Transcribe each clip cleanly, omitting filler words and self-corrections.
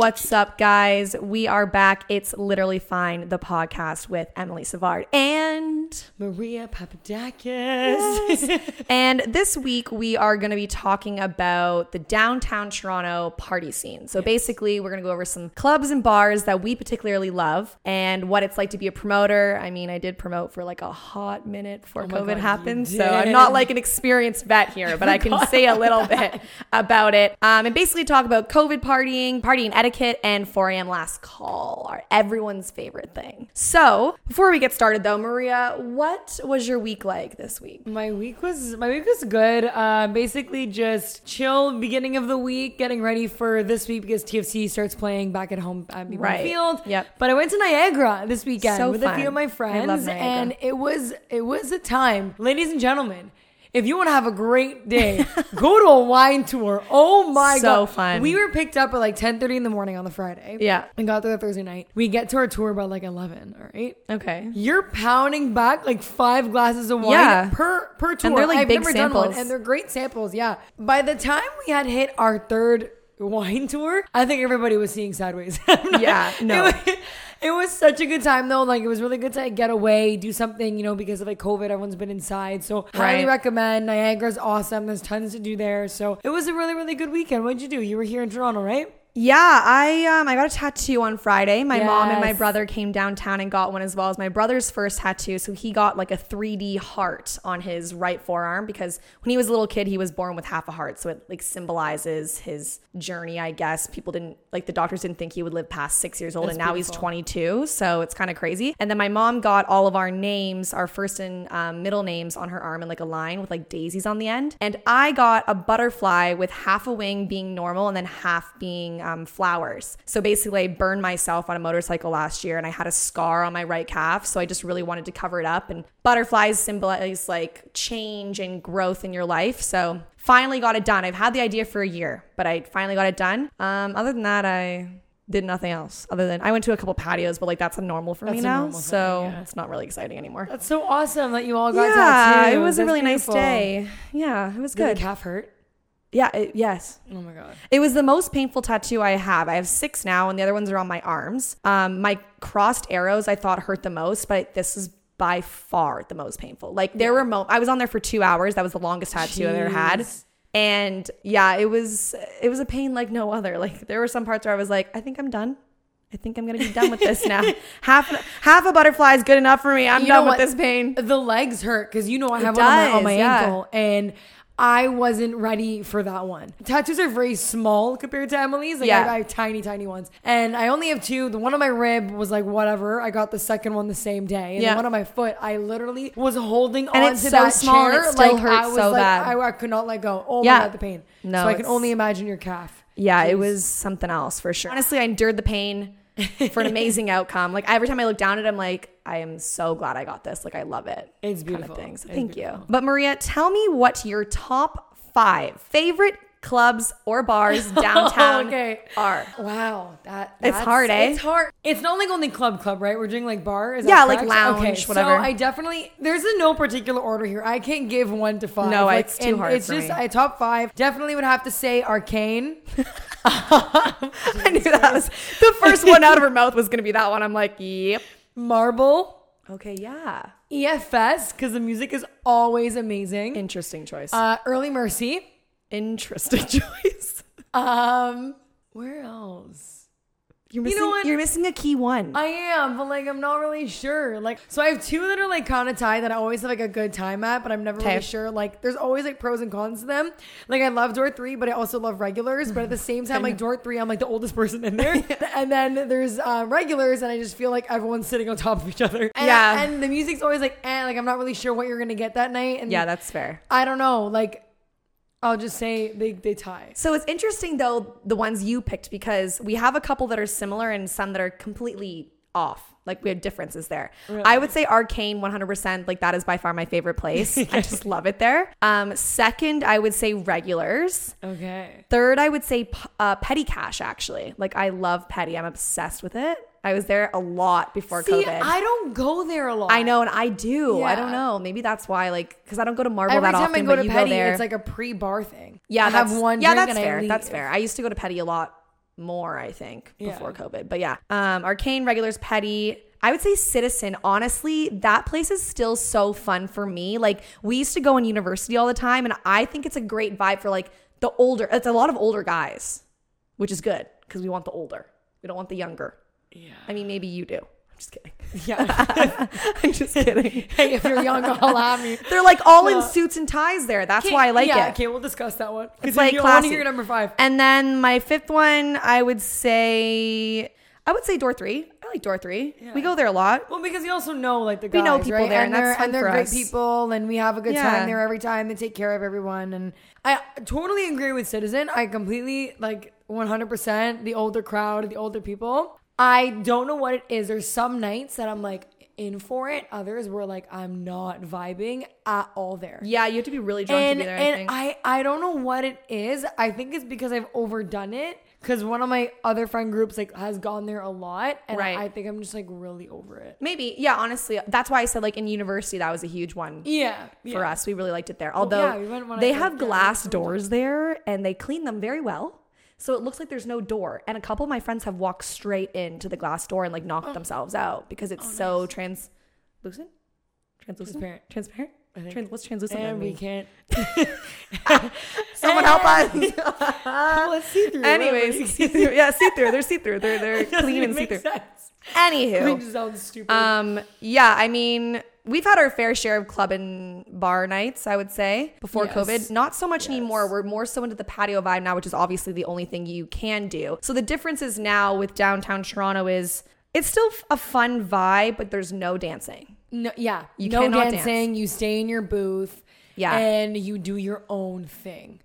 What's up, guys? We are back. It's Literally Fine, the podcast with Emily Savard and Maria Papadakis. Yes. And this week we are going to be talking about the downtown Toronto party scene. So basically we're going to go over some clubs and bars that we particularly love and what it's like to be a promoter. I mean, I did promote for like a hot minute before COVID happened. So I'm not like an experienced vet here, but I can say a little bit about it. And basically talk about COVID partying, partying etiquette, and 4 a.m. last call are everyone's favorite thing. So before we get started though, Maria, what was your week like this week? My week was good. Basically just chill beginning of the week, getting ready for this week because TFC starts playing back at home at Right. Field. Yep. But I went to Niagara this weekend with a few of my friends. I love Niagara. And it was a time. Ladies and gentlemen, if you want to have a great day, go to a wine tour. Oh my God. So fun. We were picked up at like 10:30 in the morning on the Friday. Yeah. And got there Thursday night. We get to our tour by like 11, all right? Okay. You're pounding back like 5 glasses of wine per tour. And they're like I've never done one. And they're great samples, yeah. By the time we had hit our third wine tour, I think everybody was seeing sideways. It was such a good time though. Like it was really good to get away, do something, you know, because of like COVID, everyone's been inside. So highly recommend. Niagara's awesome. There's tons to do there. So it was a really, really good weekend. What did you do? You were here in Toronto, right? Yeah, I got a tattoo on Friday. My mom and my brother came downtown and got one, as well as my brother's first tattoo. So he got like a 3D heart on his right forearm because when he was a little kid, he was born with half a heart. So it like symbolizes his journey, I guess. People didn't, like the doctors didn't think he would live past 6 years old. That's and now beautiful. He's 22. So it's kind of crazy. And then my mom got all of our names, our first and middle names on her arm in like a line with like daisies on the end. And I got a butterfly with half a wing being normal and then half being flowers. So basically I burned myself on a motorcycle last year and I had a scar on my right calf. So I just really wanted to cover it up, and butterflies symbolize like change and growth in your life. So finally got it done. I've had the idea for a year, but I finally got it done. Other than that, I did nothing else other than I went to a couple patios, but like that's a normal for me now. So it's not really exciting anymore. That's so awesome that you all got tattoos. It was a really nice day. Yeah, it was good. Did the calf hurt? Yeah. Yes. Oh my God. It was the most painful tattoo I have. I have 6 now, and the other ones are on my arms. My crossed arrows I thought hurt the most, but this is by far the most painful. Like there were I was on there for 2 hours. That was the longest tattoo I've ever had. And yeah, it was a pain like no other. Like there were some parts where I was like, I think I'm done. I think I'm going to be done with this now. Half a butterfly is good enough for me. I'm done with this pain. The legs hurt because you know I have one on my ankle, and I wasn't ready for that one. Tattoos are very small compared to Emily's. Like I have tiny, tiny ones. And I only have 2. The one on my rib was like whatever. I got the second one the same day. And the one on my foot, I literally was holding on to that chair. It still hurts so bad. I could not let go. Oh my God, the pain. No, so I can only imagine your calf. Yeah, it was something else for sure. Honestly, I endured the pain for an amazing outcome. Like every time I look down at it, I'm like, I am so glad I got this. Like I love it. It's beautiful. Kind of thing. So thank you. But Maria, tell me what your top 5 favorite clubs or bars downtown are. Wow. That's hard, eh? It's hard. It's not like only club, right? We're doing like bar. Is that correct? Like lounge, whatever. So I definitely, there's a no particular order here. I can't give 1 to 5. No, like, it's too hard it's for just, me. I top 5 definitely would have to say Arcane. I knew that was the first one out of her mouth was going to be that one. I'm like, yep. Marble. Okay, yeah. EFS, because the music is always amazing. Interesting choice. Early Mercy. Interesting choice. Where else? You're missing a key one. I am, but like I'm not really sure. Like, so I have 2 that are like kind of tied that I always have like a good time at, but I'm never really sure. Like, there's always like pros and cons to them. Like, I love Door 3, but I also love Regulars. But at the same time, like Door 3, I'm like the oldest person in there, and then there's Regulars, and I just feel like everyone's sitting on top of each other. And and the music's always like, like I'm not really sure what you're gonna get that night. And that's fair. I don't know, like. I'll just say they tie. So it's interesting though, the ones you picked, because we have a couple that are similar and some that are completely off. Like we had differences there. Really? I would say Arcane 100%. Like that is by far my favorite place. I just love it there. Second, I would say Regulars. Okay. Third, I would say Petty Cash actually. Like I love Petty. I'm obsessed with it. I was there a lot before COVID. I don't go there a lot. I know, and I do. Yeah. I don't know. Maybe that's why, like, because I don't go to Marble that often. Every time I go to Petty, it's like a pre-bar thing. Yeah, I have one drink and I leave. That's fair. I used to go to Petty a lot more, I think, before COVID. But yeah, Arcane, Regulars, Petty. I would say Citizen. Honestly, that place is still so fun for me. Like, we used to go in university all the time, and I think it's a great vibe for like the older. It's a lot of older guys, which is good because we want the older. We don't want the younger. Yeah. I mean, maybe you do. I'm just kidding. Yeah. I'm just kidding. Hey, if you're young, I'll have you. They're like all in suits and ties there. That's why I like it. Okay, we'll discuss that one. It's like classy. I want to hear number 5. And then my 5th one, I would say Door 3. I like Door 3. Yeah. We go there a lot. Well, because you also know like the guys, we know people there, and that's fun and they're great people, and we have a good time there every time. They take care of everyone, and I totally agree with Citizen. I completely 100% the older crowd, the older people. I don't know what it is. There's some nights that I'm like in for it. Others were like I'm not vibing at all there. Yeah, you have to be really drunk to be there. And I don't know what it is. I think it's because I've overdone it. Because one of my other friend groups has gone there a lot. And I think I'm just really over it. Maybe. Yeah, honestly. That's why I said in university, that was a huge one for us. We really liked it there. Although they have glass doors there and they clean them very well. So it looks like there's no door. And a couple of my friends have walked straight into the glass door and knocked themselves out because it's so translucent. Transparent. What's translucent? And we can't. Someone help us. Let's see through. Anyways, see through. They're see through. They're clean and see through. Anywho, it sounds stupid. I mean, we've had our fair share of club and bar nights, I would say, before COVID. Not so much anymore. We're more so into the patio vibe now, which is obviously the only thing you can do. So the difference is now with downtown Toronto is it's still a fun vibe, but there's no dancing. No, yeah, you no cannot dancing. Dance. You stay in your booth, and you do your own thing.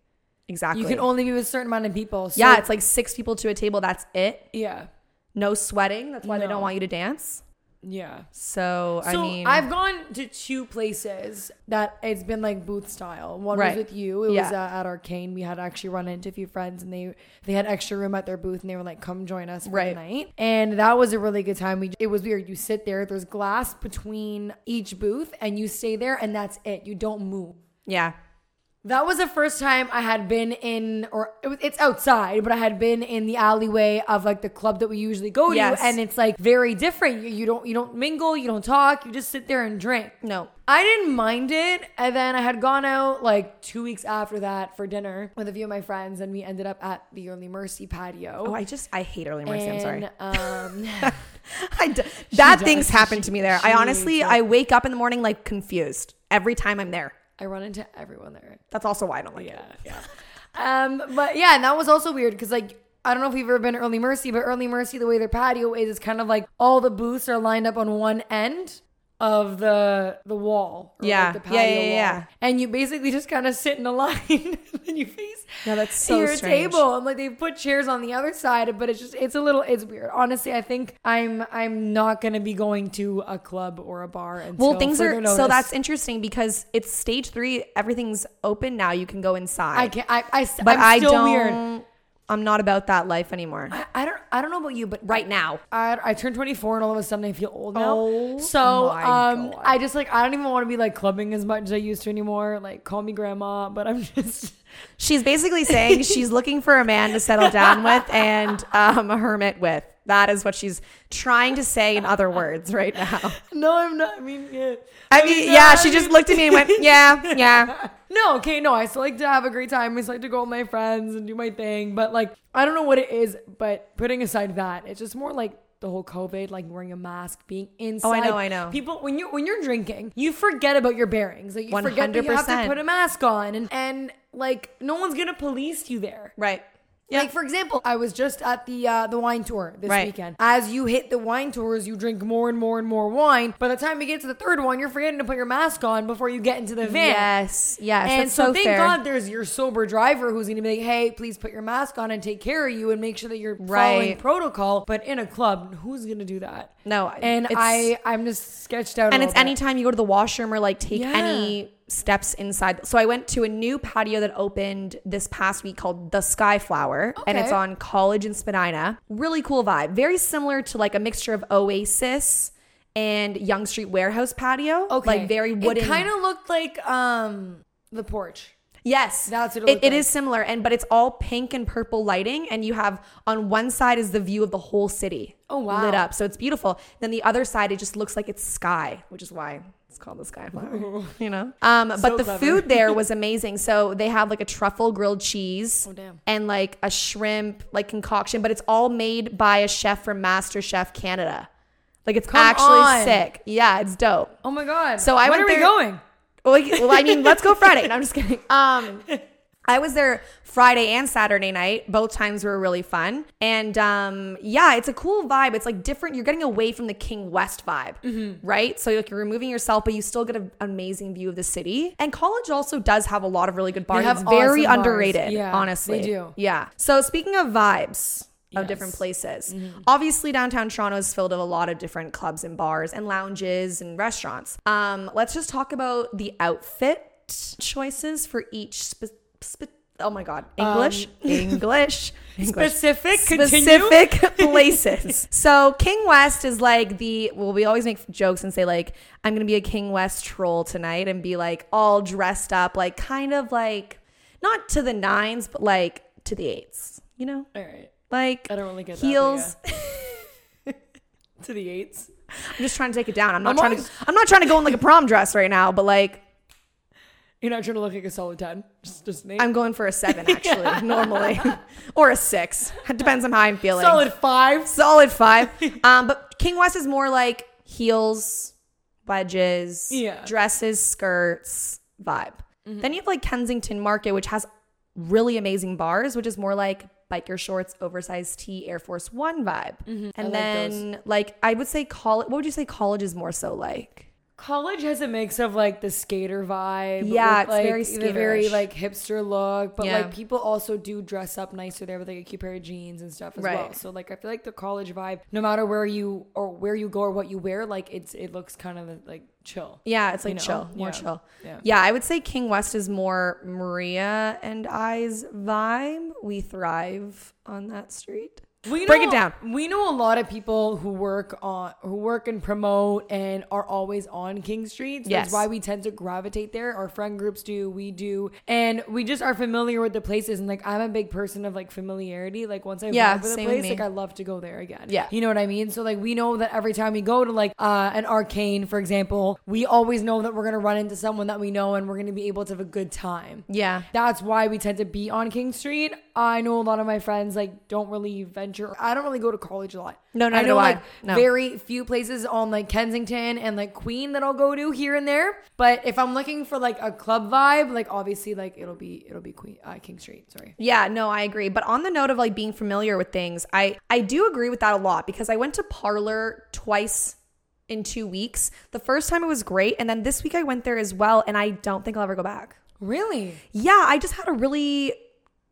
Exactly. You can only be with a certain amount of people. So yeah, it's 6 people to a table. That's it. Yeah. No sweating. That's why they don't want you to dance. Yeah. So I mean, I've gone to 2 places that it's been booth style. One was with you. It was at Arcane. We had actually run into a few friends, and they had extra room at their booth, and they were like, "Come join us for the night." And that was a really good time. It was weird. You sit there. There's glass between each booth, and you stay there, and that's it. You don't move. Yeah. That was the first time I had been in, or it's outside, but I had been in the alleyway of the club that we usually go to, and it's very different. You don't mingle, you don't talk, you just sit there and drink. No, I didn't mind it, and then I had gone out 2 weeks after that for dinner with a few of my friends, and we ended up at the Early Mercy patio. Oh, I hate Early Mercy. And, I'm sorry. Things happened to me there. I wake up in the morning confused every time I'm there. I run into everyone there. That's also why I don't like it. Yeah. But yeah, and that was also weird because I don't know if you've ever been to Early Mercy, but Early Mercy, the way their patio is kind of all the booths are lined up on one end of the wall. Or the patio wall. And you basically just kind of sit in a line and you face that's so your strange. Table. And they put chairs on the other side, but it's weird. Honestly, I think I'm not gonna be going to a club or a bar until so that's interesting because it's stage 3, everything's open now, you can go inside. I'm still weird. I'm not about that life anymore. I don't know about you, but right now. I turned 24 and all of a sudden I feel old now. Oh, so God. I just I don't even want to be clubbing as much as I used to anymore. Call me grandma, but I'm just... She's basically saying she's looking for a man to settle down with and a hermit with. That is what she's trying to say in other words right now. No, I'm not. I mean, yeah. She just looked at me and went, yeah. No, okay, no. I still like to have a great time. I still like to go with my friends and do my thing. But I don't know what it is. But putting aside that, it's just more the whole COVID, wearing a mask, being inside. Oh, I know. People, when you're drinking, you forget about your bearings. You 100%. Forget that you have to put a mask on. And no one's going to police you there. Right. Yeah. For example, I was just at the wine tour this weekend. As you hit the wine tours, you drink more and more and more wine. By the time you get to the third one, you're forgetting to put your mask on before you get into the van. Yes. And so thank God there's your sober driver who's going to be like, hey, please put your mask on and take care of you and make sure that you're following protocol. But in a club, who's going to do that? No. And I'm just sketched out. And it's anytime you go to the washroom or take any... steps inside. So I went to a new patio that opened this past week called the Skyflower, and it's on College in Spadina. Really cool vibe. Very similar to a mixture of Oasis and Yonge Street Warehouse patio. Okay. Very wooden. It kind of looked like the porch. Yes. That's what it looks like. It is similar, but it's all pink and purple lighting, and you have on one side is the view of the whole city. Oh, wow. Lit up. So it's beautiful. Then the other side, it just looks like it's sky, which is why it's called the Skyflower, you know? But the food there was amazing. So they have like a truffle grilled cheese and like a shrimp like concoction, but it's all made by a chef from MasterChef Canada. Like it's sick. Yeah, it's dope. Oh my God. So I went there. When are we going? Well, I mean, let's go Friday. No, I'm just kidding. I was there Friday and Saturday night. Both times were really fun. And yeah, it's a cool vibe. It's like different. You're getting away from the King West vibe, right? So like, you're removing yourself, but you still get an amazing view of the city. And College also does have a lot of really good bars. They have very awesome underrated bars. Yeah, honestly. They do. Yeah. So speaking of vibes of different places, obviously downtown Toronto is filled with a lot of different clubs and bars and lounges and restaurants. Let's just talk about the outfit choices for each specific places. So King West is like we always make jokes and say like, I'm going to be a King West troll tonight and be like all dressed up, like kind of like not to the nines, but like to the eights, you know? All right. Like I don't really get heels. That, yeah. To the eights. I'm just trying to take it down. I'm not trying to go in like a prom dress right now, but like. You're not trying to look like a solid 10. Just me. I'm going for a 7, actually, normally. Or a 6. It depends on how I'm feeling. Solid 5. But King West is more like heels, wedges, dresses, skirts, vibe. Mm-hmm. Then you have like Kensington Market, which has really amazing bars, which is more like biker shorts, oversized tee, Air Force One vibe. Mm-hmm. And I would say College. What would you say College is more so like? College has a mix of like the skater vibe. Yeah, it's like, very skater-ish. The very like hipster look. But like people also do dress up nicer there with like a cute pair of jeans and stuff as well. So like I feel like the College vibe, no matter where you go or what you wear, like it looks kind of like chill. Yeah, it's like chill. More chill. Yeah. Yeah, I would say King West is more Maria and I's vibe. We thrive on that street. Break it down. We know a lot of people who work and promote and are always on King Street. So yes. That's why we tend to gravitate there. Our friend groups do. We do. And we just are familiar with the places. And like, I'm a big person of like familiarity. Like once I vibe with a place, like I love to go there again. Yeah. You know what I mean? So like, we know that every time we go to like an Arcane, for example, we always know that we're going to run into someone that we know and we're going to be able to have a good time. Yeah. That's why we tend to be on King Street. I know a lot of my friends like don't really venture. I don't really go to College a lot. No, no, I know like very few places on like Kensington and like Queen that I'll go to here and there. But if I'm looking for like a club vibe, like obviously like it'll be King Street. Sorry. Yeah, no, I agree. But on the note of like being familiar with things, I do agree with that a lot because I went to Parlor twice in 2 weeks. The first time it was great, and then this week I went there as well, and I don't think I'll ever go back. Really? Yeah, I just had a really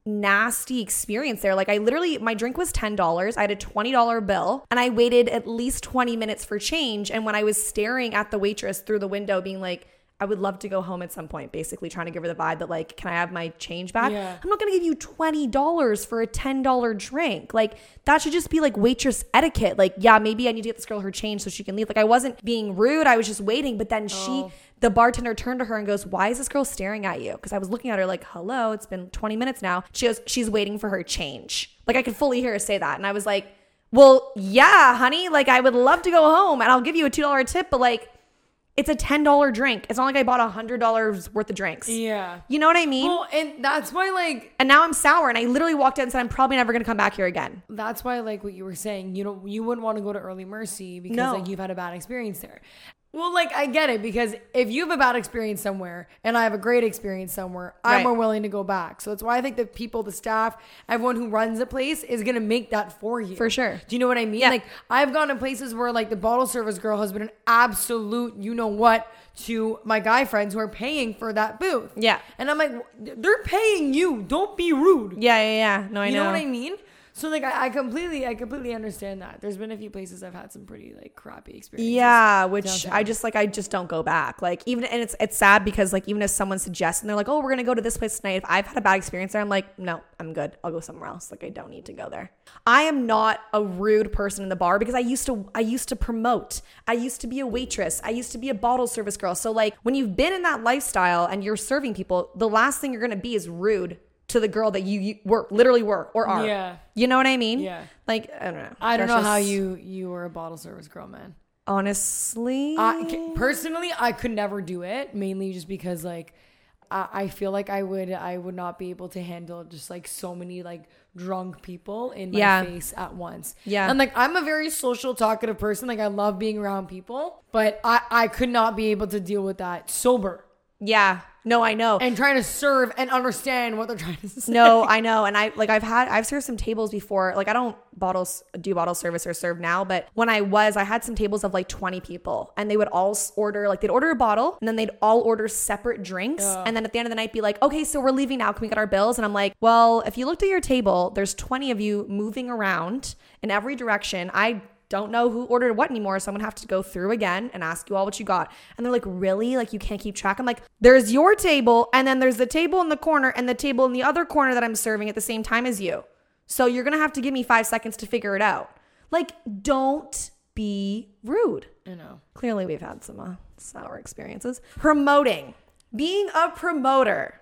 nasty experience there. Like I literally, my drink was $10. I had a $20 bill and I waited at least 20 minutes for change. And when I was staring at the waitress through the window being like, I would love to go home at some point, basically trying to give her the vibe that like, can I have my change back? Yeah. I'm not going to give you $20 for a $10 drink. Like that should just be like waitress etiquette. Like, yeah, maybe I need to get this girl her change so she can leave. Like I wasn't being rude. I was just waiting. But then the bartender turned to her and goes, why is this girl staring at you? Because I was looking at her like, hello, it's been 20 minutes now. She goes, she's waiting for her change. Like I could fully hear her say that. And I was like, well, yeah, honey, like I would love to go home and I'll give you a $2 tip. But like, it's a $10 drink. It's not like I bought $100 worth of drinks. Yeah. You know what I mean? Well, and that's why like... And now I'm sour and I literally walked in and said, I'm probably never going to come back here again. That's why like what you were saying, you wouldn't want to go to Early Mercy because like you've had a bad experience there. Well, like I get it because if you have a bad experience somewhere and I have a great experience somewhere, I'm more willing to go back. So that's why I think the people, the staff, everyone who runs a place is going to make that for you. For sure. Do you know what I mean? Yeah. Like I've gone to places where like the bottle service girl has been an absolute you know what to my guy friends who are paying for that booth. Yeah. And I'm like, they're paying you. Don't be rude. Yeah, yeah, yeah. No, I know. You know what I mean? So like I completely understand that. There's been a few places I've had some pretty like crappy experiences. Yeah, which downtown. I just don't go back. Like even, and it's sad because like even if someone suggests and they're like, oh, we're gonna go to this place tonight, if I've had a bad experience there, I'm like, no, I'm good. I'll go somewhere else. Like I don't need to go there. I am not a rude person in the bar because I used to promote. I used to be a waitress. I used to be a bottle service girl. So like when you've been in that lifestyle and you're serving people, the last thing you're gonna be is rude to the girl that you were or are. Yeah. You know what I mean? Yeah. Like, I don't know. I don't know how you were a bottle service girl, man. Honestly? Personally, I could never do it. Mainly just because, like, I feel like I would not be able to handle just, like, so many, like, drunk people in my face at once. Yeah. And, like, I'm a very social, talkative person. Like, I love being around people. But I could not be able to deal with that sober. Yeah. No, I know. And trying to serve and understand what they're trying to say. No, I know. And I've served some tables before. Like I don't do bottle service or serve now, but when I had some tables of like 20 people and they would all order, like they'd order a bottle and then they'd all order separate drinks. Oh. And then at the end of the night be like, okay, so we're leaving now. Can we get our bills? And I'm like, well, if you looked at your table, there's 20 of you moving around in every direction. I don't know who ordered what anymore, so I'm gonna have to go through again and ask you all what you got. And they're like, really? Like, you can't keep track? I'm like, there's your table, and then there's the table in the corner and the table in the other corner that I'm serving at the same time as you. So you're gonna have to give me 5 seconds to figure it out. Like, don't be rude. I know. Clearly, we've had some sour experiences. Promoting. Being a promoter.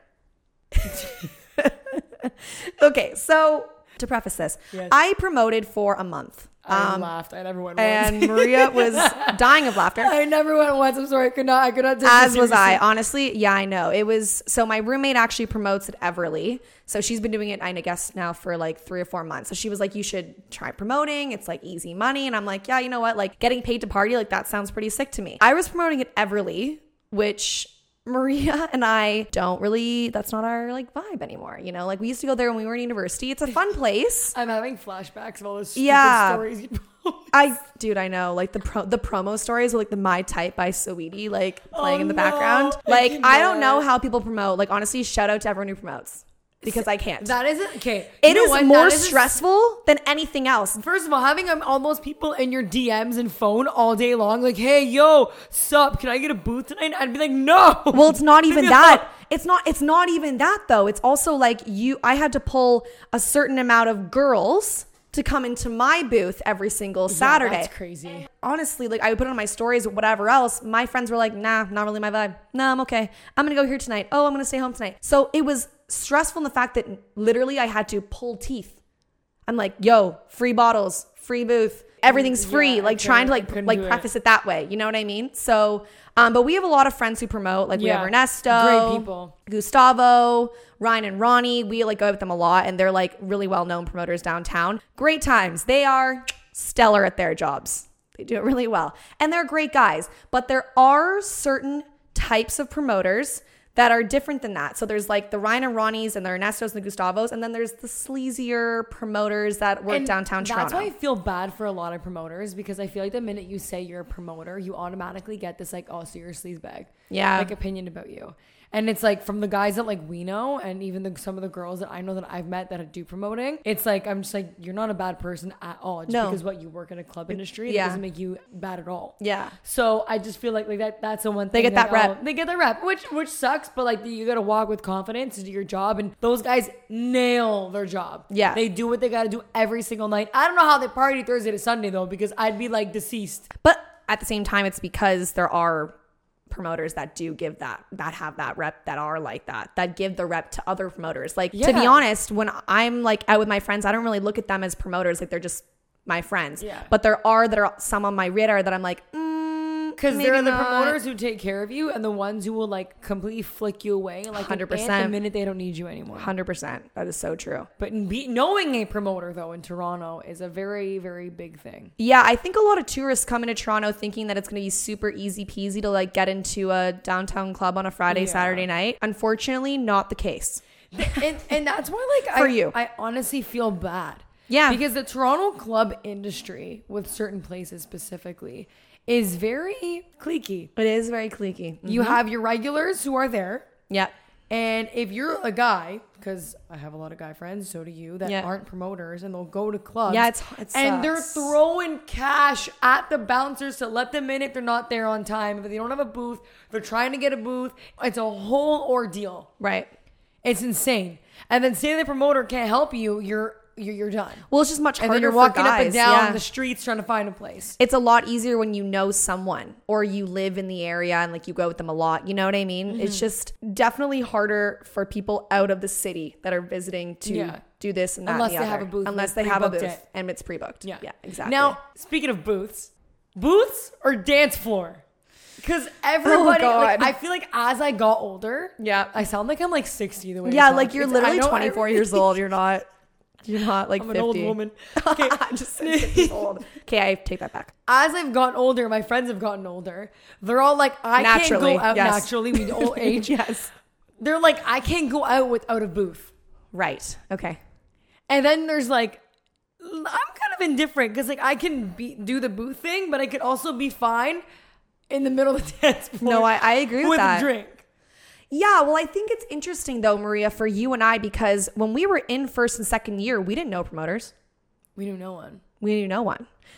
Okay, so to preface this, yes. I promoted for a month. I laughed. I never went once. And Maria was dying of laughter. I never went once. I'm sorry. I could not take it seriously. As was I. Honestly, yeah, I know. It was, so my roommate actually promotes at Everly. So she's been doing it, I guess, now for like 3 or 4 months. So she was like, you should try promoting. It's like easy money. And I'm like, yeah, you know what? Like getting paid to party, like that sounds pretty sick to me. I was promoting at Everly, which Maria and I don't really, that's not our like vibe anymore, you know? Like we used to go there when we were in university. It's a fun place. I'm having flashbacks of all those stupid stories. I know, like the promo stories with like the My Type by Saweetie like playing in the background. Like I don't know how people promote. Like honestly, shout out to everyone who promotes. Because I can't. That isn't okay. It is more stressful than anything else. First of all, having all those people in your DMs and phone all day long, like, hey, yo, sup, can I get a booth tonight? I'd be like, no. Well, it's not even that. It's not even that though. It's also like I had to pull a certain amount of girls to come into my booth every single Saturday. That's crazy. Honestly, like I would put on my stories or whatever else. My friends were like, nah, not really my vibe. Nah, I'm okay. I'm gonna go here tonight. Oh, I'm gonna stay home tonight. So it was stressful in the fact that literally I had to pull teeth. I'm like, yo, free bottles, free booth, everything's free. Yeah, like trying to like preface it that way. You know what I mean? So, but we have a lot of friends who promote. Like we have Ernesto, great people, Gustavo, Ryan and Ronnie. We like go out with them a lot and they're like really well-known promoters downtown. Great times. They are stellar at their jobs. They do it really well. And they're great guys. But there are certain types of promoters that are different than that. So there's like the Ryan and Ronnies and the Ernestos and the Gustavos, and then there's the sleazier promoters that work downtown Toronto. That's why I feel bad for a lot of promoters, because I feel like the minute you say you're a promoter, you automatically get this like, oh, so you're a sleazebag. Yeah. Like opinion about you. And it's like from the guys that like we know and even some of the girls that I know that I've met that do promoting, it's like, I'm just like, you're not a bad person at all. Just because what you work in a club industry, it doesn't make you bad at all. Yeah. So I just feel like that's the one thing. They get that rep. They get the rep, which sucks, but like you got to walk with confidence to do your job. And those guys nail their job. Yeah. They do what they got to do every single night. I don't know how they party Thursday to Sunday though, because I'd be like deceased. But at the same time, it's because there are promoters that do give that have that rep, that are like that give the rep to other promoters. Like to be honest, when I'm like out with my friends, I don't really look at them as promoters. Like they're just my friends. Yeah. But there are some on my radar that I'm like, because there are the promoters who take care of you and the ones who will like completely flick you away. Like 100%. The minute they don't need you anymore. 100%. That is so true. But knowing a promoter though in Toronto is a very, very big thing. Yeah. I think a lot of tourists come into Toronto thinking that it's going to be super easy peasy to like get into a downtown club on a Friday, Saturday night. Unfortunately, not the case. and that's why like I honestly feel bad. Yeah. Because the Toronto club industry with certain places specifically is very cliquey. It is very cliquey. Mm-hmm. You have your regulars who are there. Yeah. And if you're a guy, because I have a lot of guy friends, so do you, that aren't promoters, and they'll go to clubs. Yeah, it sucks. And they're throwing cash at the bouncers to let them in if they're not there on time. If they don't have a booth, they're trying to get a booth. It's a whole ordeal. Right. It's insane. And then say the promoter can't help you, you're done. Well, it's just much harder. And then you're walking up and down the streets trying to find a place. It's a lot easier when you know someone or you live in the area and like you go with them a lot. You know what I mean? Mm-hmm. It's just definitely harder for people out of the city that are visiting to do this and that. Unless they have a booth. Unless they have a booth and it's pre-booked. Yeah. Yeah, exactly. Now, speaking of booths or dance floor? Because everybody, I feel like as I got older, I sound like I'm like 60 the way. Yeah, like you're literally 24 years old. You're not like I'm 50. I'm an old woman. Okay. Just 50 old. Okay, I take that back. As I've gotten older, my friends have gotten older. They're all like, I can't go out naturally with old age. They're like, I can't go out without a booth. Right. Okay. And then there's like, I'm kind of indifferent because like I can do the booth thing, but I could also be fine in the middle of the dance floor. No, I agree with that. With a drink. Yeah, well, I think it's interesting, though, Maria, for you and I, because when we were in first and second year, we didn't know promoters. We knew no one.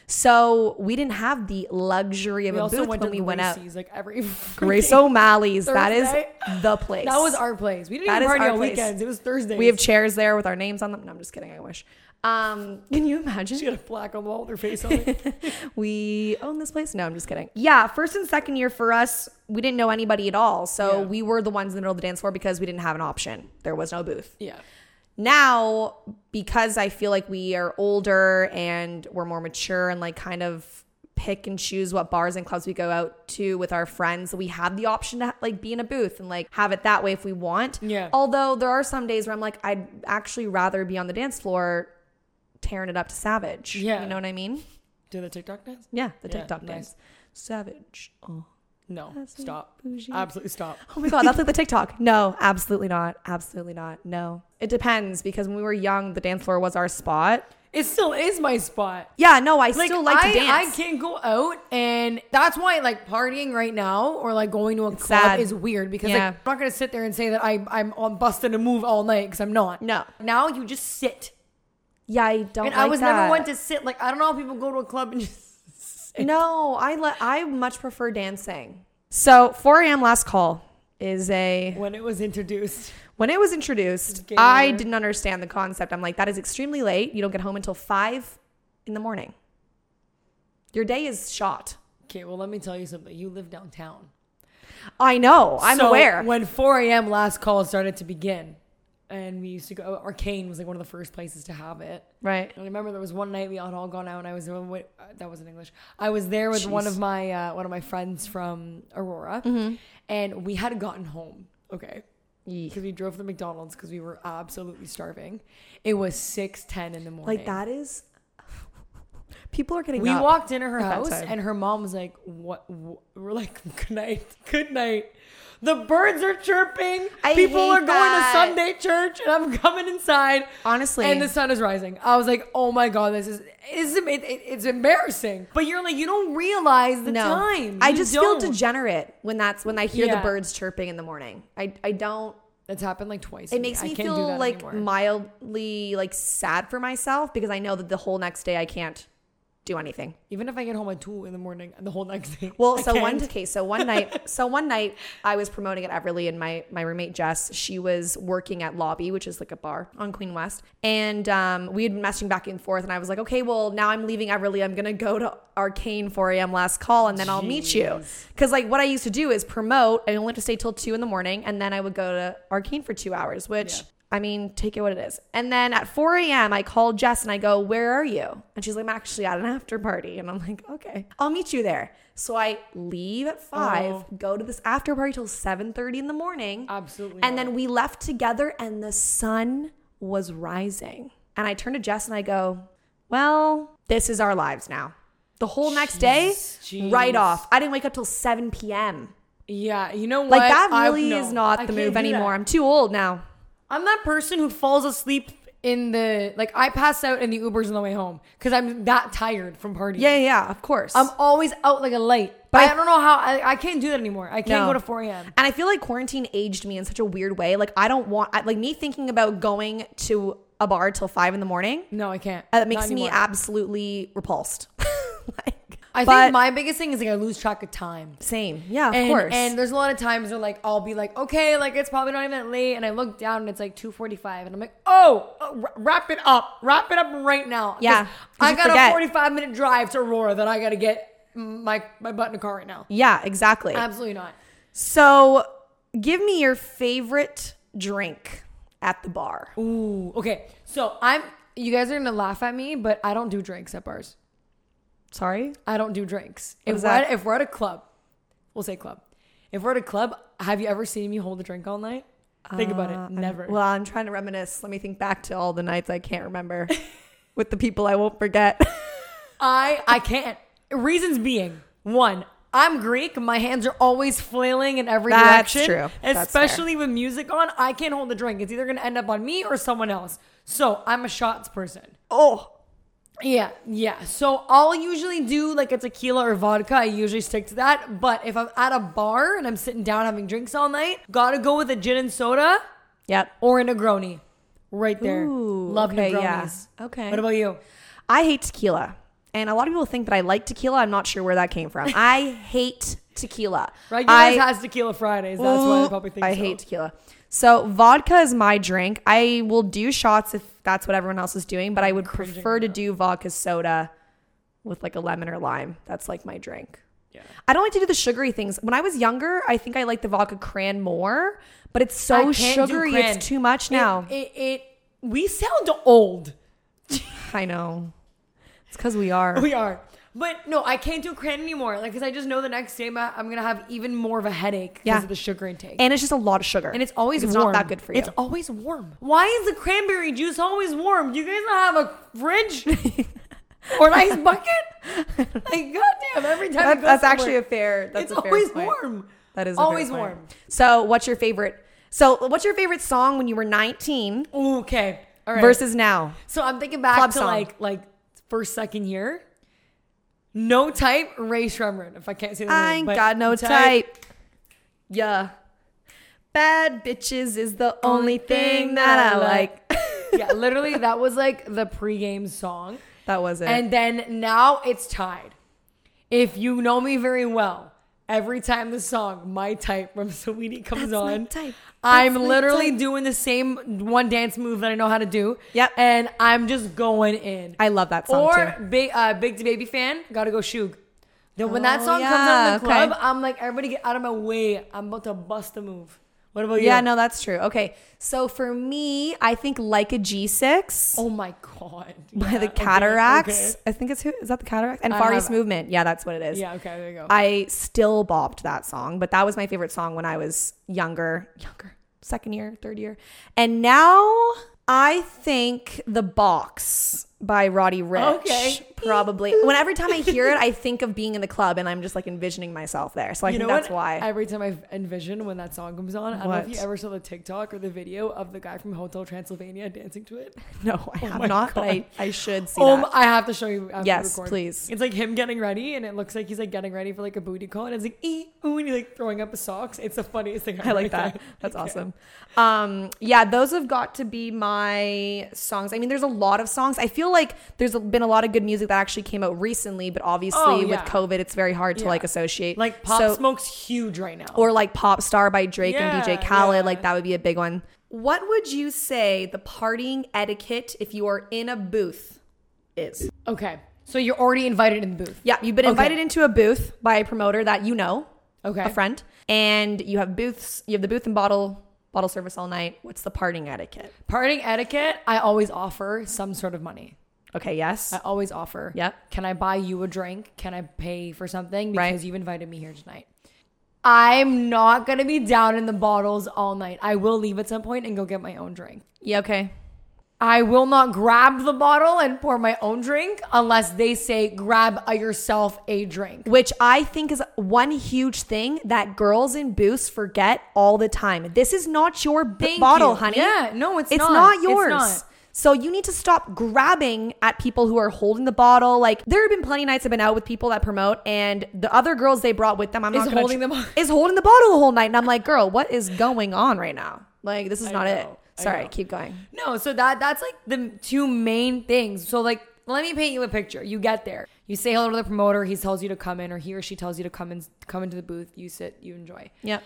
So we didn't have the luxury of a booth when we went out. Like every Grace O'Malley's. Thursday. That is the place. That was our place. We didn't even party on weekends. It was Thursdays. We have chairs there with our names on them. No, I'm just kidding. I wish. Can you imagine? She got a plaque on the wall with her face on it. We own this place? No, I'm just kidding. Yeah, first and second year for us, we didn't know anybody at all. So we were the ones in the middle of the dance floor because we didn't have an option. There was no booth. Yeah. Now, because I feel like we are older and we're more mature and like kind of pick and choose what bars and clubs we go out to with our friends, we have the option to like be in a booth and like have it that way if we want. Yeah. Although there are some days where I'm like, I'd actually rather be on the dance floor tearing it up to Savage. Yeah. You know what I mean? Do the TikTok dance? Yeah, the TikTok dance. Nice. Savage. Oh. No, stop. Bougie. Absolutely stop. Oh my God, that's like the TikTok. No, absolutely not. Absolutely not. No. It depends because when we were young, the dance floor was our spot. It still is my spot. Yeah, no, I like, still like to dance. I can't go out, and that's why like partying right now or like going to a club is weird because like, I'm not going to sit there and say that I'm on busting a move all night because I'm not. No. Now you just sit. Yeah, I don't and like I was never one to sit. Like, I don't know how people go to a club and just... No, I much prefer dancing. So 4 a.m. last call is a... When it was introduced, I didn't understand the concept. I'm like, that is extremely late. You don't get home until 5 in the morning. Your day is shot. Okay, well, let me tell you something. You live downtown. I know. I'm aware. When 4 a.m. last call started to begin... And we used to go, Arcane was like one of the first places to have it. Right. And I remember there was one night we had all gone out and I was, that wasn't English. I was there with one of my friends from Aurora. Mm-hmm. And we had gotten home. Okay. Because we drove to McDonald's because we were absolutely starving. It was 6:10 in the morning. Like that is, people are getting up. We walked into her house and her mom was like, what? We're like, good night. The birds are chirping. People are going to Sunday church, and I'm coming inside. Honestly, and the sun is rising. I was like, "Oh my God, it's embarrassing." But you're like, you don't realize the time. I just feel degenerate when I hear the birds chirping in the morning. I don't. It's happened like twice. It makes me feel like mildly like sad for myself because I know that the whole next day I can't do anything. Even if I get home at 2 in the morning the whole next day. Well, one night I was promoting at Everly and my roommate Jess, she was working at Lobby, which is like a bar on Queen West. And we had been messaging back and forth and I was like, okay, well now I'm leaving Everly. I'm going to go to Arcane 4 a.m. last call and then I'll meet you. Because like what I used to do is promote. I only have to stay till 2 in the morning and then I would go to Arcane for 2 hours, which... Yeah. I mean, take it what it is. And then at 4 a.m., I call Jess and I go, where are you? And she's like, I'm actually at an after party. And I'm like, okay, I'll meet you there. So I leave at 5, go to this after party till 7:30 in the morning. Absolutely. And then we left together and the sun was rising. And I turn to Jess and I go, well, this is our lives now. The whole next day, right off. I didn't wake up till 7 p.m. Yeah, you know what? Like that really is not the move anymore. I'm too old now. I'm that person who falls asleep I pass out in the Ubers on the way home because I'm that tired from partying. Yeah, of course. I'm always out like a light. But I don't know how I can't do that anymore. I can't go to 4 a.m. And I feel like quarantine aged me in such a weird way. Like I don't want like me thinking about going to a bar till 5 in the morning. No, I can't. That makes me absolutely repulsed. I think my biggest thing is like I lose track of time. Same. Yeah, of course. And there's a lot of times where like I'll be like, okay, like it's probably not even that late. And I look down and it's like 2:45 and I'm like, oh, wrap it up. Wrap it up right now. Yeah. I got a 45-minute drive to Aurora that I got to get my butt in a car right now. Yeah, exactly. Absolutely not. So give me your favorite drink at the bar. Ooh, okay. So you guys are going to laugh at me, but I don't do drinks at bars. Sorry? I don't do drinks. If we're at a club, we'll say club. If we're at a club, have you ever seen me hold a drink all night? Think about it. Never. I'm trying to reminisce. Let me think back to all the nights I can't remember with the people I won't forget. I can't. Reasons being, one, I'm Greek. My hands are always flailing in every direction. That's true. Especially with music on, I can't hold a drink. It's either going to end up on me or someone else. So I'm a shots person. Oh, yeah. So I'll usually do like a tequila or vodka. I usually stick to that. But if I'm at a bar and I'm sitting down having drinks all night, gotta go with a gin and soda. Yep. Or a Negroni. Right there. Ooh, love Negronis. Yeah. Okay. What about you? I hate tequila. And a lot of people think that I like tequila. I'm not sure where that came from. I hate tequila. Regulars has tequila Fridays. That's why I probably think I hate tequila. So vodka is my drink. I will do shots if that's what everyone else is doing, but I would prefer to do vodka soda with like a lemon or lime. That's like my drink. Yeah. I don't like to do the sugary things. When I was younger, I think I liked the vodka cran more, but it's so sugary. It's too much now. We sound old. I know. It's because we are. We are. But no, I can't do cran anymore. Like, because I just know the next day I'm going to have even more of a headache because of the sugar intake. And it's just a lot of sugar. And it's always warm. It's not that good for you. It's always warm. Why is the cranberry juice always warm? Do you guys not have a fridge or an ice bucket? Like, goddamn, every time I go that's actually a fair point. It's a fair always point. Warm. That is always warm. So what's your favorite song when you were 19? Ooh, okay. All right. Versus now? So I'm thinking back to like first, second year. No Type, Ray Shremmer. If I can't say the name. I ain't got no type. Yeah. Bad bitches is the only thing that I like. Yeah, literally that was like the pregame song. That was it. And then now it's tied. If you know me very well, every time the song My Type from Saweetie comes on, I'm literally doing the same one dance move that I know how to do. Yep. And I'm just going in. I love that song too. Or Big Da Baby fan, Gotta Go Shug. Then when that song comes out in the club, I'm like, everybody get out of my way. I'm about to bust a move. What about you? Yeah, no, that's true. Okay. So for me, I think Like a G6. Oh my God. Yeah, by the Cataracts. Okay. I think is that the Cataracts? And Far East Movement. Yeah, that's what it is. Yeah, okay, there you go. I still bopped that song, but that was my favorite song when I was younger, second year, third year. And now I think The Box by Roddy Ricch. Okay. Probably. When every time I hear it, I think of being in the club and I'm just like envisioning myself there. So I think that's why. Every time I envision when that song comes on, I don't know if you ever saw the TikTok or the video of the guy from Hotel Transylvania dancing to it. No, I have not, but I should see that. I have to show you after the recording. Please. It's like him getting ready and it looks like he's like getting ready for like a booty call and it's like, ooh, and he's like throwing up his socks. It's the funniest thing I've ever. I like that. That's awesome. Yeah, those have got to be my songs. I mean, there's a lot of songs. I feel like there's been a lot of good music that actually came out recently, but obviously with COVID it's very hard to like associate. Like Pop Smoke's huge right now, or like Pop Star by Drake and DJ Khaled. Like that would be a big one. What would you say the partying etiquette if you are in a booth is? Okay, so you're already invited in the booth. Yeah, you've been invited into a booth by a promoter that you know, a friend, and you have booths. You have the booth and bottle service all night. What's the partying etiquette? Partying etiquette, I always offer some sort of money. Okay, yes. I always offer. Yep. Can I buy you a drink? Can I pay for something? Because you've invited me here tonight. I'm not going to be down in the bottles all night. I will leave at some point and go get my own drink. Yeah, okay. I will not grab the bottle and pour my own drink unless they say grab yourself a drink. Which I think is one huge thing that girls in booths forget all the time. This is not your bottle, honey. Yeah, no, it's not. It's not yours. It's not. So you need to stop grabbing at people who are holding the bottle. Like, there have been plenty of nights I've been out with people that promote, and the other girls they brought with them, is holding the bottle the whole night, and I'm like, girl, what is going on right now? Like, this is not it. Sorry, keep going. No, so that's like the two main things. So like, let me paint you a picture. You get there, you say hello to the promoter, he tells you to come in, or he or she tells you to come into the booth. You sit, you enjoy. Yeah.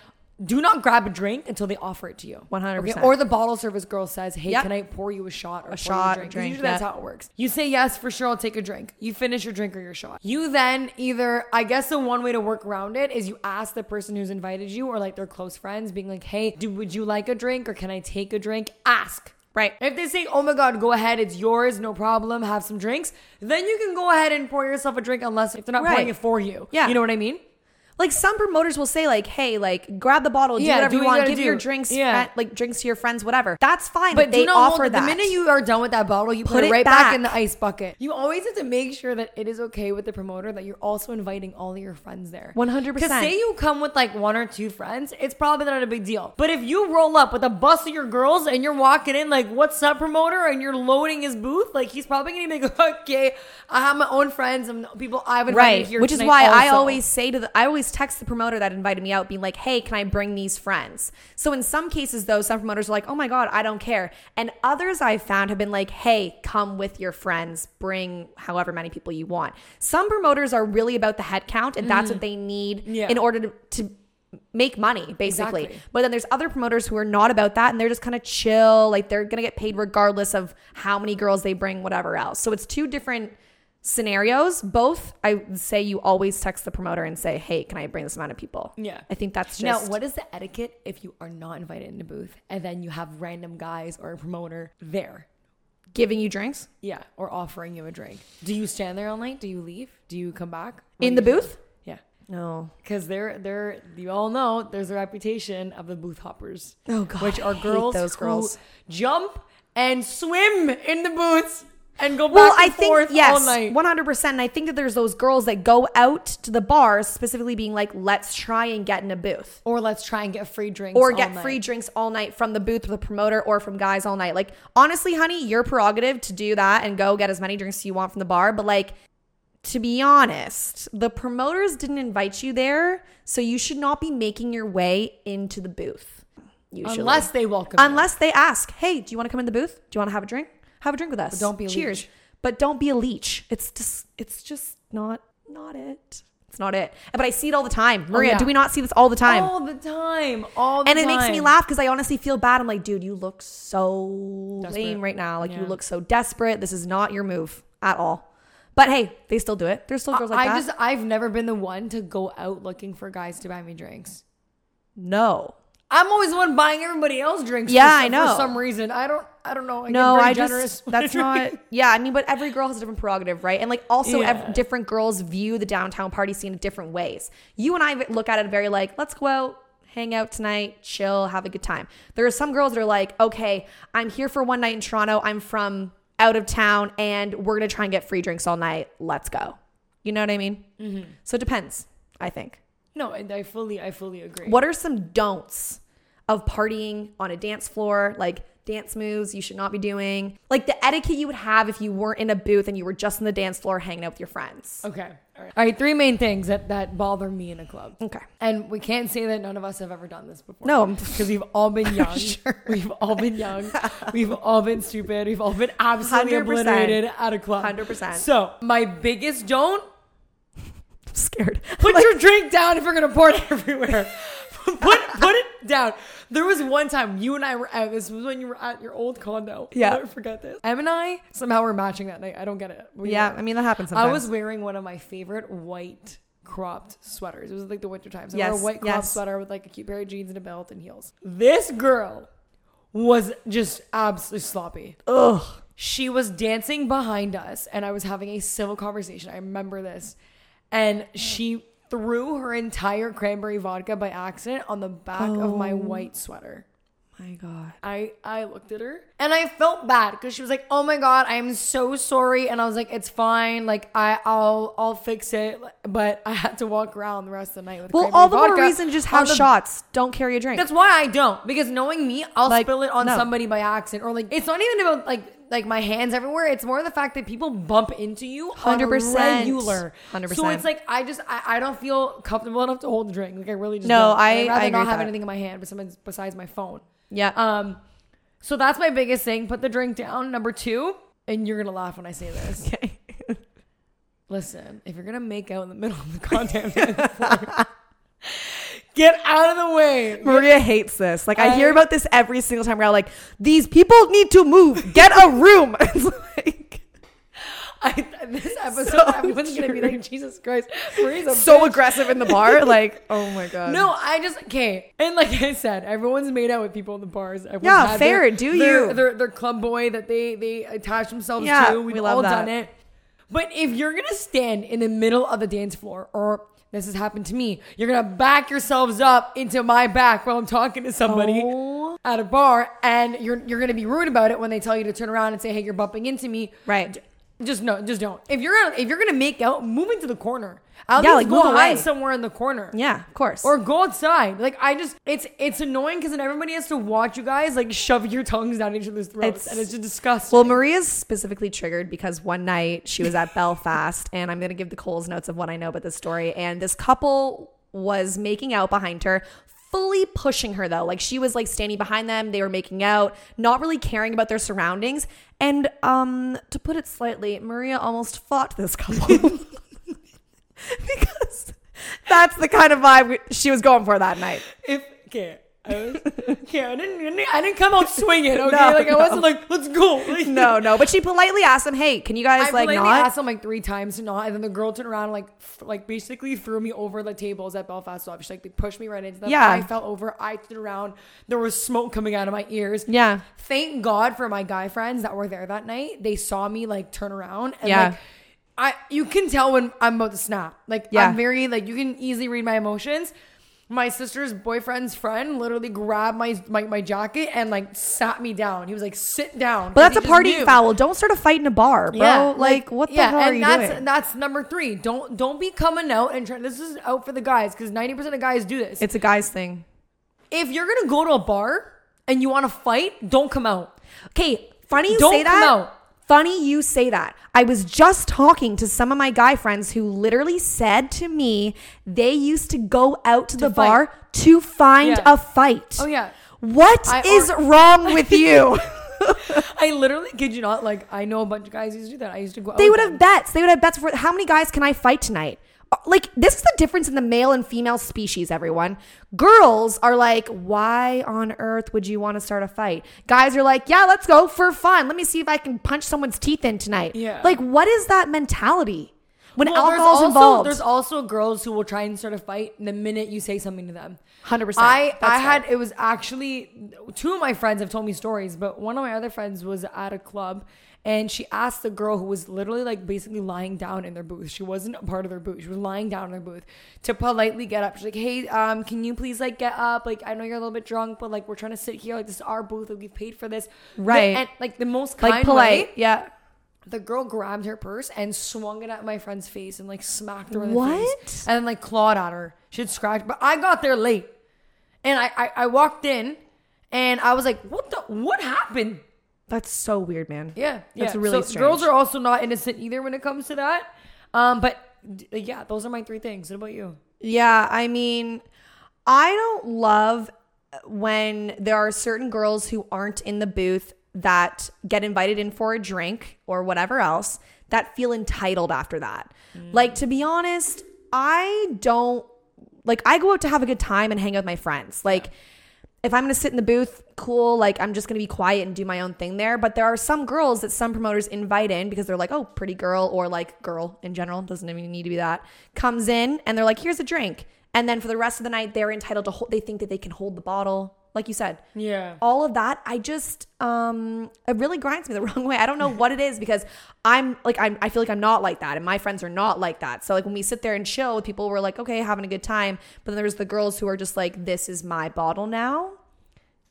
Do not grab a drink until they offer it to you. 100%. Okay? Or the bottle service girl says, hey, can I pour you a shot or a drink? Usually that's how it works. You say, yes, for sure, I'll take a drink. You finish your drink or your shot. You then either, I guess the one way to work around it is you ask the person who's invited you or like their close friends, being like, hey, would you like a drink or can I take a drink? Ask. Right. If they say, oh my God, go ahead, it's yours, no problem, have some drinks, then you can go ahead and pour yourself a drink unless if they're not pouring it for you. Yeah. You know what I mean? Like, some promoters will say, like, hey, like, grab the bottle, do whatever you want, give your drinks, drinks to your friends, whatever. That's fine, but they offer that. The minute you are done with that bottle, you put it right back in the ice bucket. You always have to make sure that it is okay with the promoter that you're also inviting all of your friends there. 100%. Because say you come with, like, one or two friends, it's probably not a big deal. But if you roll up with a bus of your girls and you're walking in, like, what's up, promoter? And you're loading his booth, like, he's probably going to be like, okay, I have my own friends and people I've invited here which is why I always text the promoter that invited me out being like, hey, can I bring these friends? So in some cases, though, some promoters are like, oh my God, I don't care. And others I've found have been like, hey, come with your friends, bring however many people you want. Some promoters are really about the head count, and that's what they need in order to make money, basically. Exactly. But then there's other promoters who are not about that, and they're just kind of chill, like they're gonna get paid regardless of how many girls they bring, whatever else. So it's two different scenarios. Both, I would say you always text the promoter and say, hey, can I bring this amount of people? Yeah. I think that's just... Now, what is the etiquette if you are not invited in the booth and then you have random guys or a promoter there? Giving you drinks? Yeah. Or offering you a drink. Do you stand there all night? Do you leave? Do you come back? In the booth? Yeah. No. Because they're, you all know, there's a reputation of the booth hoppers. Oh, God. Which are girls, who jump and swim in the booths. And go back forth all night. 100%. And I think that there's those girls that go out to the bar specifically being like, let's try and get in a booth. Or let's try and get free drinks all night. Or get free drinks all night from the booth with the promoter or from guys all night. Like, honestly, honey, your prerogative to do that and go get as many drinks as you want from the bar. But like, to be honest, the promoters didn't invite you there. So you should not be making your way into the booth. Usually. Unless they welcome you. Unless they ask, hey, do you want to come in the booth? Do you want to have a drink? Have a drink with us. But don't be a leech. But don't be a leech. It's just not it. It's not it. But I see it all the time. Maria, do we not see this all the time? All the time. And it makes me laugh because I honestly feel bad. I'm like, dude, you look so lame right now. Like, you look so desperate. This is not your move at all. But hey, they still do it. There's still girls like that. I've never been the one to go out looking for guys to buy me drinks. No. I'm always the one buying everybody else drinks. Yeah, I know. For some reason. I don't know. That's not. Yeah, I mean, but every girl has a different prerogative, right? And like, also different girls view the downtown party scene in different ways. You and I look at it very like, let's go out, hang out tonight, chill, have a good time. There are some girls that are like, okay, I'm here for one night in Toronto. I'm from out of town and we're going to try and get free drinks all night. Let's go. You know what I mean? Mm-hmm. So it depends, I think. No, and I fully agree. What are some don'ts of partying on a dance floor? Like, dance moves you should not be doing. Like, the etiquette you would have if you weren't in a booth and you were just on the dance floor hanging out with your friends. Okay. All right. Three main things that bother me in a club. Okay. And we can't say that none of us have ever done this before. No. Because we've all been young. Sure. We've all been young. We've all been stupid. We've all been absolutely 100%. Obliterated at a club. 100%. So, my biggest don't... scared. Put your drink down if you're gonna pour it everywhere. Put it down. There was one time you and I were out. This was when you were at your old condo. Yeah, I'll never forget this. Em and I somehow were matching that night. I don't get it. I mean, that happens sometimes. I was wearing one of my favorite white cropped sweaters. It was like the winter time. So I wore a white cropped sweater with like a cute pair of jeans and a belt and heels. This girl was just absolutely sloppy. Ugh. She was dancing behind us, and I was having a civil conversation. I remember this. And she threw her entire cranberry vodka by accident on the back of my white sweater. My God. I looked at her and I felt bad because she was like, oh my God, I am so sorry. And I was like, it's fine. Like, I'll fix it. But I had to walk around the rest of the night with cranberry vodka. Well, all the more reason, just have shots. Don't carry a drink. That's why I don't. Because knowing me, I'll spill it on somebody by accident. Or like, it's not even about like... like my hands everywhere. It's more the fact that people bump into you 100%. Regular. 100%. So it's like I don't feel comfortable enough to hold the drink. Like I really just don't. I'd rather not have anything in my hand besides my phone. Yeah. So that's my biggest thing. Put the drink down. Number two, and you're gonna laugh when I say this. Okay. Listen, if you're gonna make out in the middle of the goddamn floor, get out of the way. Maria hates this. Like I hear about this every single time around. Like these people need to move. Get a room. It's like this episode, everyone's gonna be like, Jesus Christ, Maria's a so bitch. Aggressive in the bar. Like, oh my god. No, I just okay. And like I said, everyone's made out with people in the bars. Everyone's yeah, fair. Their club boy that they attach themselves to. We've all done it. But if you're gonna stand in the middle of the dance floor, or this has happened to me, you're gonna back yourselves up into my back while I'm talking to somebody at a bar, and you're gonna be rude about it when they tell you to turn around and say, "Hey, you're bumping into me." Right. Just don't. If you're gonna make out, move into the corner. I'll like go hide somewhere in the corner. Yeah, of course. Or go outside. Like it's annoying because then everybody has to watch you guys like shove your tongues down each other's throats, and it's just disgusting. Well, Maria's specifically triggered because one night she was at Belfast, and I'm gonna give the Coles notes of what I know about this story. And this couple was making out behind her. Fully pushing her though, like she was like standing behind them. They were making out, not really caring about their surroundings. And to put it slightly, Maria almost fought this couple because that's the kind of vibe she was going for that night. I didn't come out swinging. Okay, I wasn't like, let's go. Like, no. But she politely asked him, "Hey, can you guys I asked him like three times to not, and then the girl turned around and like basically threw me over the tables at Belfast Lobby. She like they pushed me right into them. Yeah, I fell over. I turned around. There was smoke coming out of my ears. Yeah. Thank God for my guy friends that were there that night. They saw me like turn around. And, like, you can tell when I'm about to snap. Like I'm very like you can easily read my emotions. My sister's boyfriend's friend literally grabbed my jacket and like sat me down. He was like, sit down. But that's a partying foul. Don't start a fight in a bar, bro. Yeah, like what the hell are you doing? That's number three. Don't be coming out and trying. This is out for the guys because 90% of guys do this. It's a guy's thing. If you're going to go to a bar and you want to fight, don't come out. Okay. Funny you say that. I was just talking to some of my guy friends who literally said to me they used to go out to the bar to find a fight. Oh, yeah. What is wrong with you? I literally kid you not. Like, I know a bunch of guys used to do that. I used to go out. They would have bets. They would have bets for how many guys can I fight tonight? Like, this is the difference in the male and female species, everyone. Girls are like, why on earth would you want to start a fight? Guys are like, yeah, let's go for fun. Let me see if I can punch someone's teeth in tonight. Yeah. Like, what is that mentality? When alcohol's involved. There's also girls who will try and start a fight the minute you say something to them. 100%. It was actually, two of my friends have told me stories, but one of my other friends was at a club. And she asked the girl who was literally like basically lying down in their booth. She wasn't a part of their booth. She was lying down in their booth to politely get up. She's like, hey, can you please like get up? Like, I know you're a little bit drunk, but like we're trying to sit here. Like, this is our booth. Like, we've paid for this. Right. And like the most kind polite way, the girl grabbed her purse and swung it at my friend's face and like smacked her in the face. And then like clawed at her. She had scratched. But I got there late. And I walked in and I was like, what happened? That's so weird, man. Yeah. That's really strange. Girls are also not innocent either when it comes to that. But those are my three things. What about you? Yeah, I mean, I don't love when there are certain girls who aren't in the booth that get invited in for a drink or whatever else that feel entitled after that. Mm. Like, to be honest, I go out to have a good time and hang out with my friends. Like, if I'm going to sit in the booth, cool. Like, I'm just going to be quiet and do my own thing there. But there are some girls that some promoters invite in because they're like, oh, pretty girl, or like girl in general, doesn't even need to be that, comes in and they're like, here's a drink. And then for the rest of the night, they're entitled to hold, they think that they can hold the bottle. Like you said. Yeah. All of that. I just, it really grinds me the wrong way. I don't know what it is because I feel like I'm not like that and my friends are not like that. So like when we sit there and chill with people, we're like, okay, having a good time. But then there's the girls who are just like, this is my bottle now.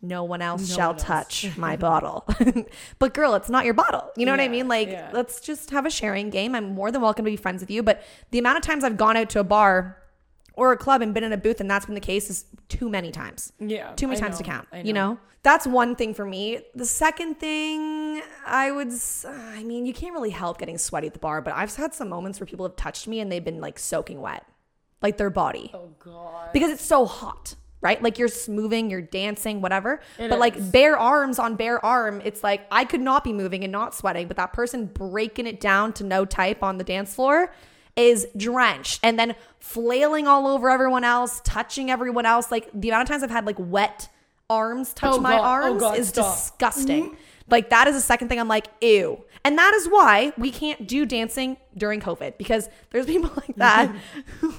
No one else touch my bottle. But girl, it's not your bottle. You know what I mean? Like, let's just have a sharing game. I'm more than welcome to be friends with you. But the amount of times I've gone out to a bar or a club and been in a booth and that's been the case is too many times. Yeah. Too many times to count, you know? That's one thing for me. The second thing I would, I mean, you can't really help getting sweaty at the bar, but I've had some moments where people have touched me and they've been like soaking wet, like their body. Oh God. Because it's so hot, right? Like you're moving, you're dancing, whatever. But like bare arms on bare arm, it's like I could not be moving and not sweating, but that person breaking it down to no type on the dance floor is drenched and then flailing all over everyone else, touching everyone else. Like the amount of times I've had like wet arms touch my arms is disgusting. Mm-hmm. Like that is the second thing I'm like, ew. And that is why we can't do dancing during COVID, because there's people like that who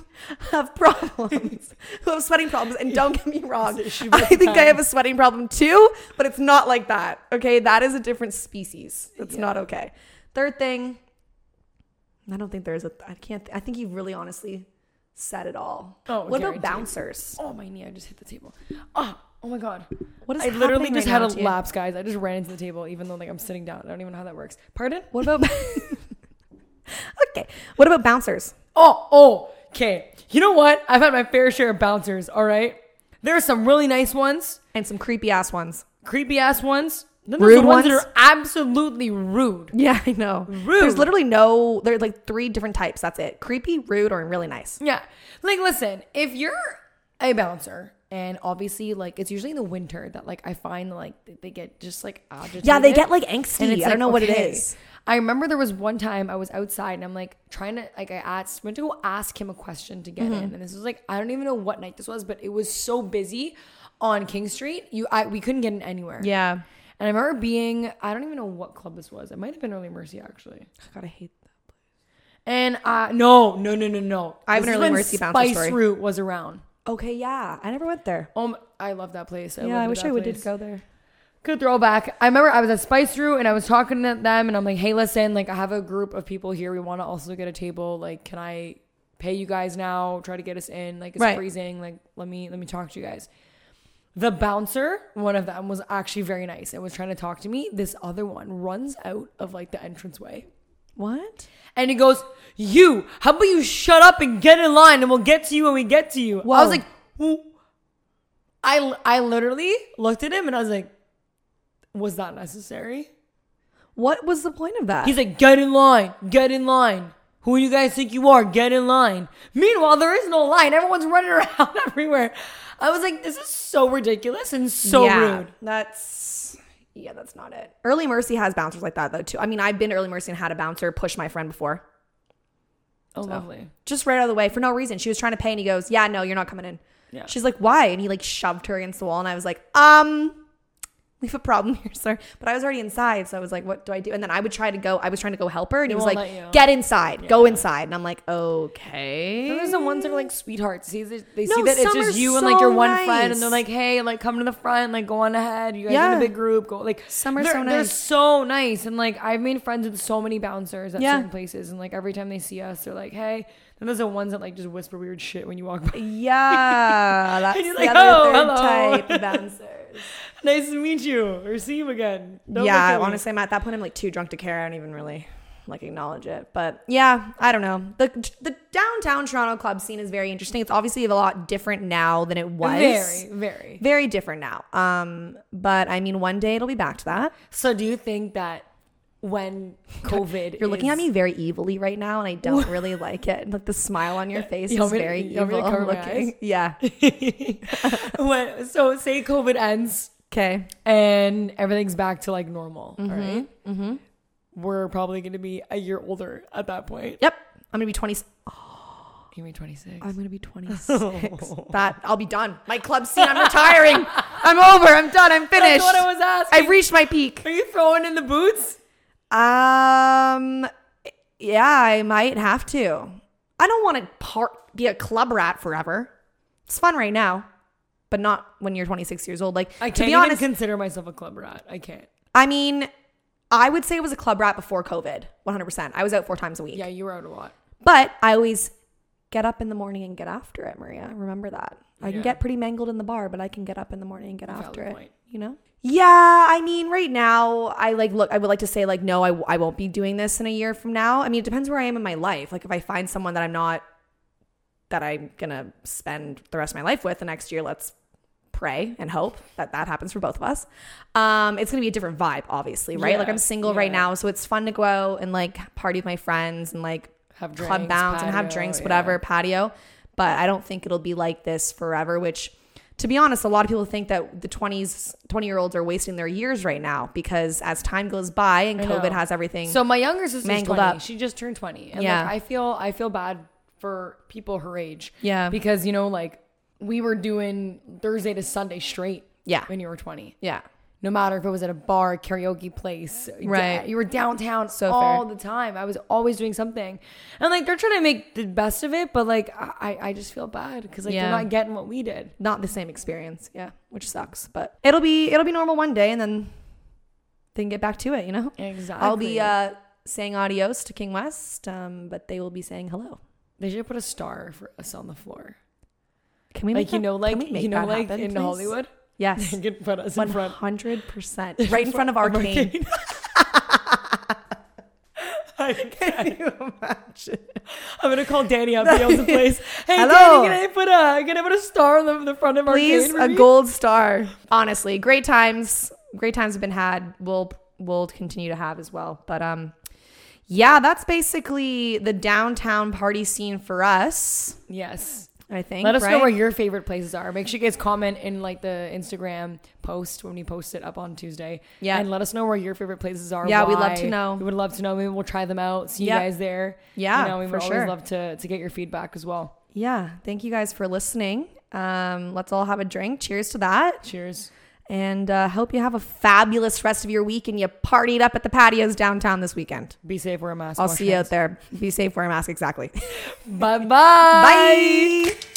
have problems, who have sweating problems. And don't get me wrong, I think I have a sweating problem too, but it's not like that. Okay. That is a different species. It's not okay. Third thing, I don't think there's a, I can't, I think you really honestly said it all. Oh, what about bouncers? Oh, my knee, I just hit the table. Oh my God. What is happening? I literally just had a lapse, guys. I just ran into the table, even though like I'm sitting down. I don't even know how that works. Pardon? What about okay. What about bouncers? Oh, okay. You know what? I've had my fair share of bouncers, all right? There are some really nice ones. And some creepy ass ones. Creepy ass ones. Then there's rude the ones that are absolutely rude. Yeah, I know. Rude. There's literally no, there are like three different types. That's it. Creepy, rude, or really nice. Yeah. Like, listen, if you're a bouncer, and obviously, like, it's usually in the winter that, like, I find, like, they get just, like, agitated. Yeah, they get, like, angsty. And it's I don't know what it is. I remember there was one time I was outside and I'm, like, trying to, like, I went to go ask him a question to get in. And this was, like, I don't even know what night this was, but it was so busy on King Street. We couldn't get in anywhere. Yeah. And I remember being, I don't even know what club this was. It might have been Early Mercy, actually. God, I hate that place. And, no. I have an Early Mercy bouncer story. Spice Root was around. Okay, yeah. I never went there. I love that place. I wish I did go there. Good throwback. I remember I was at Spice Root and I was talking to them and I'm like, hey, listen, like I have a group of people here. We want to also get a table. Like, can I pay you guys now? Try to get us in. Like, it's freezing. Like, let me talk to you guys. The bouncer, one of them, was actually very nice and was trying to talk to me. This other one runs out of like the entranceway. What? And he goes, you, how about you shut up and get in line and we'll get to you when we get to you. Whoa. I was like, I literally looked at him and I was like, was that necessary? What was the point of that? He's like, get in line. Who do you guys think you are? Get in line. Meanwhile, there is no line. Everyone's running around everywhere. I was like, this is so ridiculous and so rude. Yeah, that's not it. Early Mercy has bouncers like that, though, too. I mean, I've been to Early Mercy and had a bouncer push my friend before. Oh, so, lovely. Just right out of the way for no reason. She was trying to pay and he goes, yeah, no, you're not coming in. Yeah. She's like, why? And he like shoved her against the wall and I was like, we have a problem here, sir. But I was already inside. So I was like, what do I do? And then I was trying to go help her. And he was like, get inside, go inside. And I'm like, okay. And there's the ones that are like sweethearts. They see that it's just you and like your one friend. And they're like, hey, like come to the front, like go on ahead. You guys in a big group. Go like, some are so nice. They're so nice. And like, I've made friends with so many bouncers at certain places. And like every time they see us, they're like, hey. And those are the ones that like just whisper weird shit when you walk by. Yeah. That's the like, other type of bouncers. Nice to meet you or see you again. Honestly, I'm at that point. I'm like too drunk to care. I don't even really like acknowledge it. But yeah, I don't know. The downtown Toronto club scene is very interesting. It's obviously a lot different now than it was. Very, very. Very different now. But I mean, one day it'll be back to that. So do you think that when COVID you're looking at me very evilly right now and I don't really like it. Like the smile on your face is very evil looking. Yeah. So say COVID ends. Okay. And everything's back to like normal. Mm-hmm, all right. Mm-hmm. We're probably going to be a year older at that point. Yep. I'm going to be 20. You're going to be 26. I'm going to be 26. I'll be done. My club scene, I'm retiring. I'm over. I'm done. I'm finished. That's what I was asking. I've reached my peak. Are you throwing in the boots? Yeah, I might have to. I don't want to be a club rat forever. It's fun right now, but not when you're 26 years old. Like, I can't even consider myself a club rat. I can't. I mean, I would say I was a club rat before COVID. 100%. I was out 4 times a week. Yeah, you were out a lot. But I always get up in the morning and get after it, Maria. Remember that. I can get pretty mangled in the bar, but I can get up in the morning and get after it. You know? Yeah, I mean, right now, I would like to say, like, no, I won't be doing this in a year from now. I mean, it depends where I am in my life. Like, if I find someone that I'm not that I'm going to spend the rest of my life with. The next year, let's pray and hope that that happens for both of us. It's going to be a different vibe, obviously, right? Yeah, like I'm single right now, so it's fun to go out and like party with my friends and like have drinks, club bounce and have drinks, whatever, patio. But I don't think it'll be like this forever, which, to be honest, a lot of people think that the 20-year-olds are wasting their years right now because as time goes by and COVID has everything. So my younger sister's mangled 20. Up. She just turned 20. And like, I feel bad for people her age. Yeah. Because, you know, like we were doing Thursday to Sunday straight. Yeah. When you were 20. Yeah. No matter if it was at a bar, karaoke place. Right. You were downtown all the time. I was always doing something. And, like, they're trying to make the best of it. But, like, I just feel bad because, like, they're not getting what we did. Not the same experience. Yeah. Which sucks. But it'll be normal one day and then get back to it, you know? Exactly. I'll be saying adios to King West, but they will be saying hello. They should put a star for us on the floor. Can we make that happen, in please? Hollywood? Yes. They could put us 100%. In front. 100%. Right in front of Arcane. Can you imagine? I'm going to call Danny up to the place. Hey, hello. Danny, can I put a star on the front of Arcane? Please, a gold star. Honestly, great times. Great times have been had. We'll continue to have as well. But yeah, that's basically the downtown party scene for us. Yes. I think. Let us know where your favorite places are. Make sure you guys comment in like the Instagram post when we post it up on Tuesday. Yeah. And let us know where your favorite places are. Yeah, we'd love to know. We would love to know. Maybe we'll try them out. See you guys there. Yeah. You know, we would always love to get your feedback as well. Yeah. Thank you guys for listening. Let's all have a drink. Cheers to that. Cheers. And hope you have a fabulous rest of your week and you partied up at the patios downtown this weekend. Be safe, wear a mask. I'll see you out there. Be safe, wear a mask. Exactly. Bye-bye. Bye.